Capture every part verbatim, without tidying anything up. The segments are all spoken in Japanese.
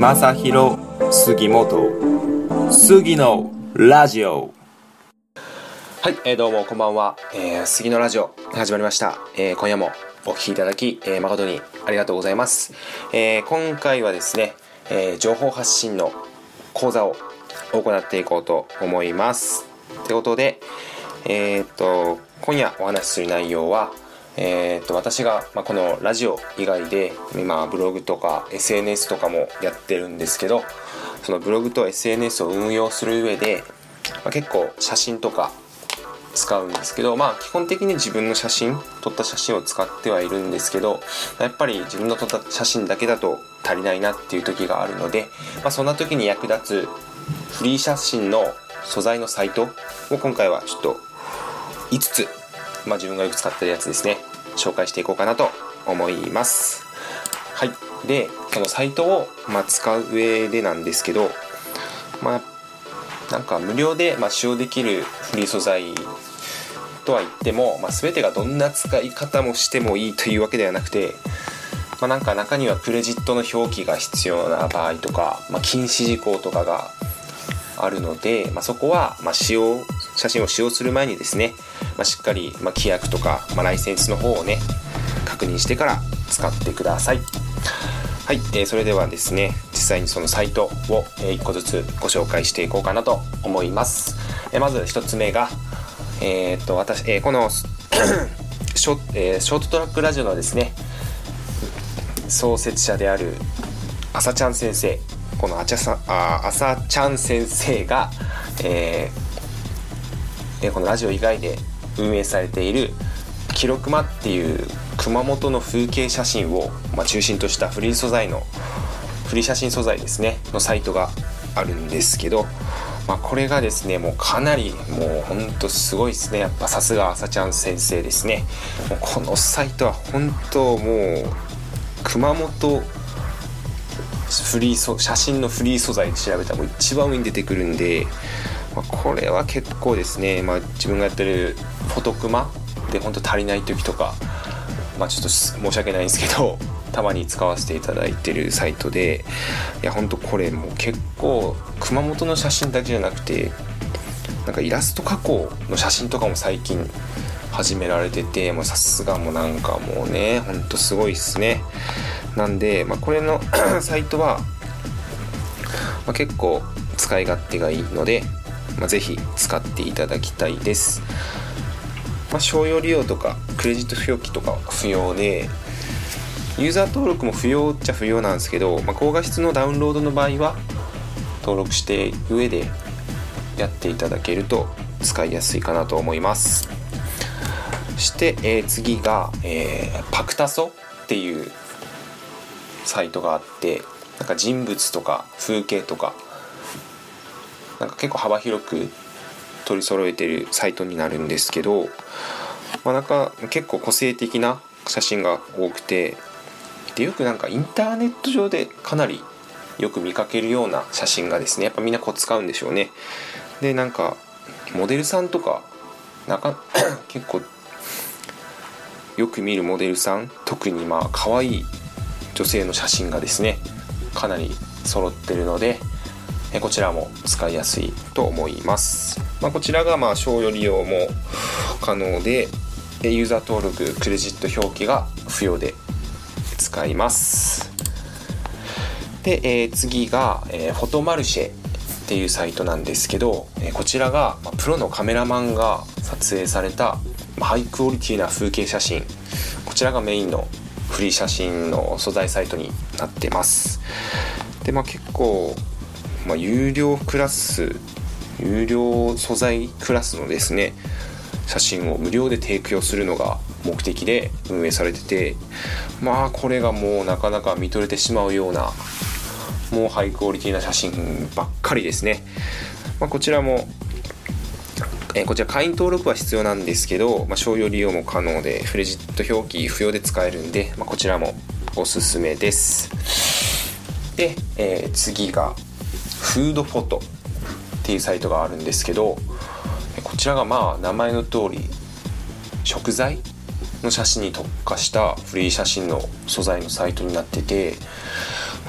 正弘杉本杉のラジオ。はい、えー、どうもこんばんは、えー、杉のラジオ始まりました、えー、今夜もお聞きいただき、えー、誠にありがとうございます、えー、今回はですね、えー、情報発信の講座を行っていこうと思いますということで、えー、っと今夜お話しする内容はえー、と私が、まあ、このラジオ以外で今ブログとか エスエヌエス とかもやってるんですけど、そのブログと エスエヌエス を運用する上で、まあ、結構写真とか使うんですけど、まあ、基本的に自分の写真撮った写真を使ってはいるんですけど、やっぱり自分の撮った写真だけだと足りないなっていう時があるので、まあ、そんな時に役立つフリー写真の素材のサイトを今回はちょっといつつ、まあ、自分がよく使ってるやつですね、紹介していこうかなと思います。はい。で、そのサイトを、まあ、使う上でなんですけど、まあ、なんか無料で、まあ、使用できるフリー素材とは言っても、まあ、全てがどんな使い方もしてもいいというわけではなくて、まあ、なんか中にはクレジットの表記が必要な場合とか、まあ、禁止事項とかがあるので、まあ、そこは、まあ、使用写真を使用する前にですね、まあ、しっかり、まあ、規約とか、まあ、ライセンスの方をね確認してから使ってください。はい、えー、それではですね、実際にそのサイトをいっこずつご紹介していこうかなと思います。えー、まずひとつめが、えー、っと私、えー、このショ、えー、ショートトラックラジオのですね創設者であるあさちゃん先生、このあちゃさああさちゃん先生が、えーこのラジオ以外で運営されているキロクマっていう熊本の風景写真を中心としたフリー素材のフリー写真素材ですねのサイトがあるんですけど、まあ、これがですねもうかなりもうほんとすごいですね。やっぱさすがあさちゃん先生ですね。もうこのサイトは本当もう熊本フリー写真のフリー素材で調べたらもう一番上に出てくるんで、これは結構ですね、まあ、自分がやってるフォトクマで本当足りない時とか、まあ、ちょっと申し訳ないんですけどたまに使わせていただいてるサイトで、いや本当これもう結構熊本の写真だけじゃなくてなんかイラスト加工の写真とかも最近始められてて、もうさすがもうなんかもうね本当すごいっすね。なんで、まあ、これのサイトは、まあ、結構使い勝手がいいのでまあ、ぜひ使っていただきたいです。まあ、商用利用とかクレジット表記とかは不要で、ユーザー登録も不要っちゃ不要なんですけど、まあ、高画質のダウンロードの場合は登録して上でやっていただけると使いやすいかなと思います。そして、えー、次が、えー、パクタソっていうサイトがあって、なんか人物とか風景とかなんか結構幅広く取り揃えてるサイトになるんですけど、まあ、なんか結構個性的な写真が多くて、でよくなんかインターネット上でかなりよく見かけるような写真がですね、やっぱみんなこう使うんでしょうね。でなんかモデルさんとか、 なんか結構よく見るモデルさん、特にまあ可愛い女性の写真がですねかなり揃ってるので、こちらも使いやすいと思います。まあ、こちらがまあ商用利用も可能で、ユーザー登録クレジット表記が不要で使います。で、えー、次が、えー、フォトマルシェっていうサイトなんですけど、えー、こちらが、まあ、プロのカメラマンが撮影された、まあ、ハイクオリティな風景写真、こちらがメインのフリー写真の素材サイトになってます。で、まあ、結構まあ、有料クラス有料素材クラスのですね写真を無料で提供するのが目的で運営されてて、まあこれがもうなかなか見とれてしまうようなもうハイクオリティな写真ばっかりですね。まあ、こちらもえこちら会員登録は必要なんですけど、まあ、商用利用も可能でクレジット表記不要で使えるんで、まあ、こちらもおすすめです。で、えー、次がフードフォトっていうサイトがあるんですけど、こちらがまあ名前の通り食材の写真に特化したフリー写真の素材のサイトになってて、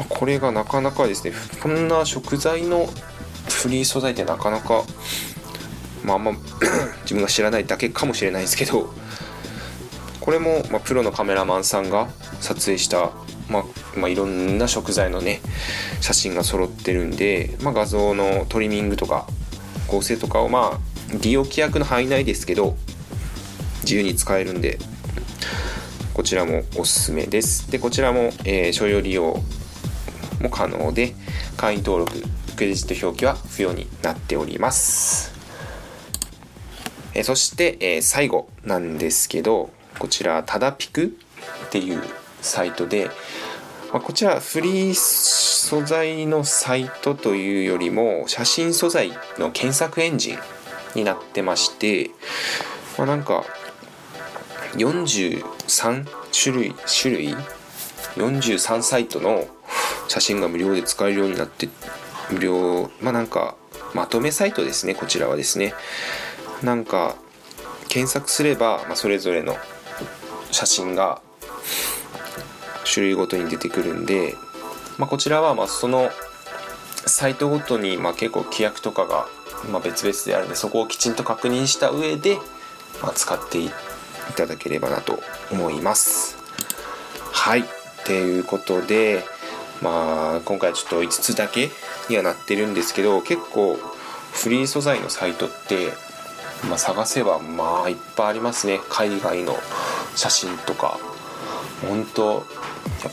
これがなかなかですね、こんな食材のフリー素材ってなかなか、まあ、あんま自分が知らないだけかもしれないですけど、これも、まあ、プロのカメラマンさんが撮影した、まあまあ、いろんな食材のね写真が揃ってるんで、まあ、画像のトリミングとか合成とかを、まあ、利用規約の範囲内ですけど自由に使えるんで、こちらもおすすめです。でこちらも、えー、商用利用も可能で、会員登録クレジット表記は不要になっております。えー、そして、えー、最後なんですけど、こちらタダピクっていうサイトで、まあ、こちらフリー素材のサイトというよりも写真素材の検索エンジンになってまして、まあ、なんかよんじゅうさん種類種類よんじゅうさんサイトの写真が無料で使えるようになって、無料、まあなんかまとめサイトですね。こちらはですね、なんか検索すれば、まあ、それぞれの写真が種類ごとに出てくるんで、まあ、こちらはまあそのサイトごとにまあ結構規約とかがまあ別々であるので、そこをきちんと確認した上でまあ使っていただければなと思います。はい、ということで、まあ、今回はちょっといつつだけにはなってるんですけど、結構フリー素材のサイトって、まあ、探せばまあいっぱいありますね。海外の写真とか、本当やっ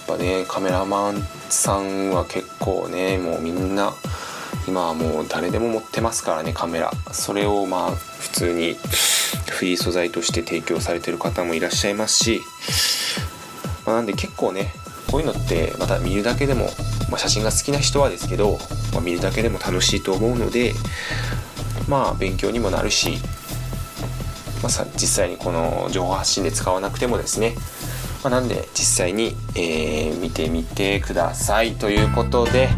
ぱねカメラマンさんは結構ね、もうみんな今はもう誰でも持ってますからね、カメラ。それをまあ普通にフリー素材として提供されてる方もいらっしゃいますし、まあ、なんで結構ねこういうのってまた見るだけでも、まあ、写真が好きな人はですけど、まあ、見るだけでも楽しいと思うので、まあ勉強にもなるし、まあ、さ実際にこの情報発信で使わなくてもですね、まあ、なんで実際に、えー、見てみてくださいということで、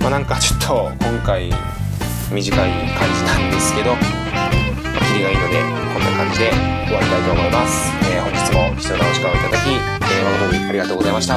まあ、なんかちょっと今回短い感じなんですけど、キリがいいのでこんな感じで終わりたいと思います。えー、本日も貴重なお時間をいただき、えー、誠にありがとうございました。